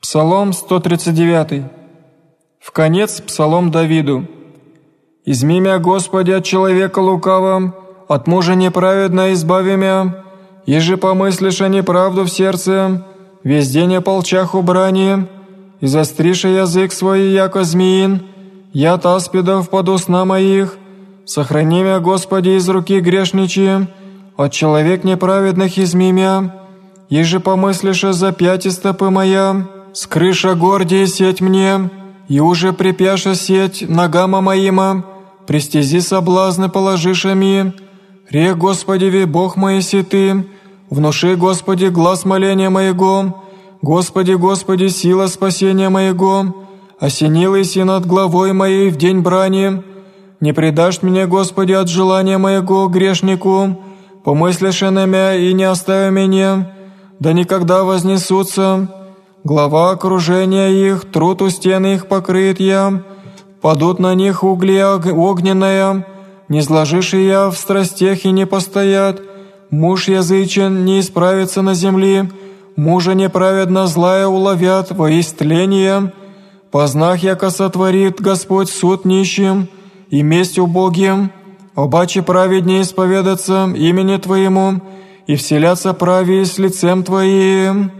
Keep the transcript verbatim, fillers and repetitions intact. Псалом сто тридцать девятый. Вконец псалом Давиду. «Изми мя, Господи, от человека лукавого, от мужа неправедно избави мя, еже помыслишь о неправду в сердце, весь день ополчах убрани, и застриша язык свой, яко змеин, яд аспидов под усна моих, сохрани мя, Господи, из руки грешничи, от человек неправедных изми мя, еже помыслишь о запяти стопы моя, скрыша гордие сеть мне, и уже припяша сеть ногама моима, пристези соблазны положиша ми, ре Господи, Бог мой си ты, внуши, Господи, глаз моления моего, Господи, Господи, сила спасения моего, осенилый си над главой моей в день брани, не предашь меня, Господи, от желания моего грешнику, помыслишь на мя и не остави меня, да никогда вознесутся, глава окружения их, труд у стен их покрыт я, падут на них угли огненная, не сложишь и я в страстях и не постоят, муж язычен не исправится на земли, мужа неправедно злая уловят во истление, познах яко сотворит Господь суд нищим и месть убогим, обаче праведнее исповедаться имени Твоему и вселятся правее с лицем Твоим».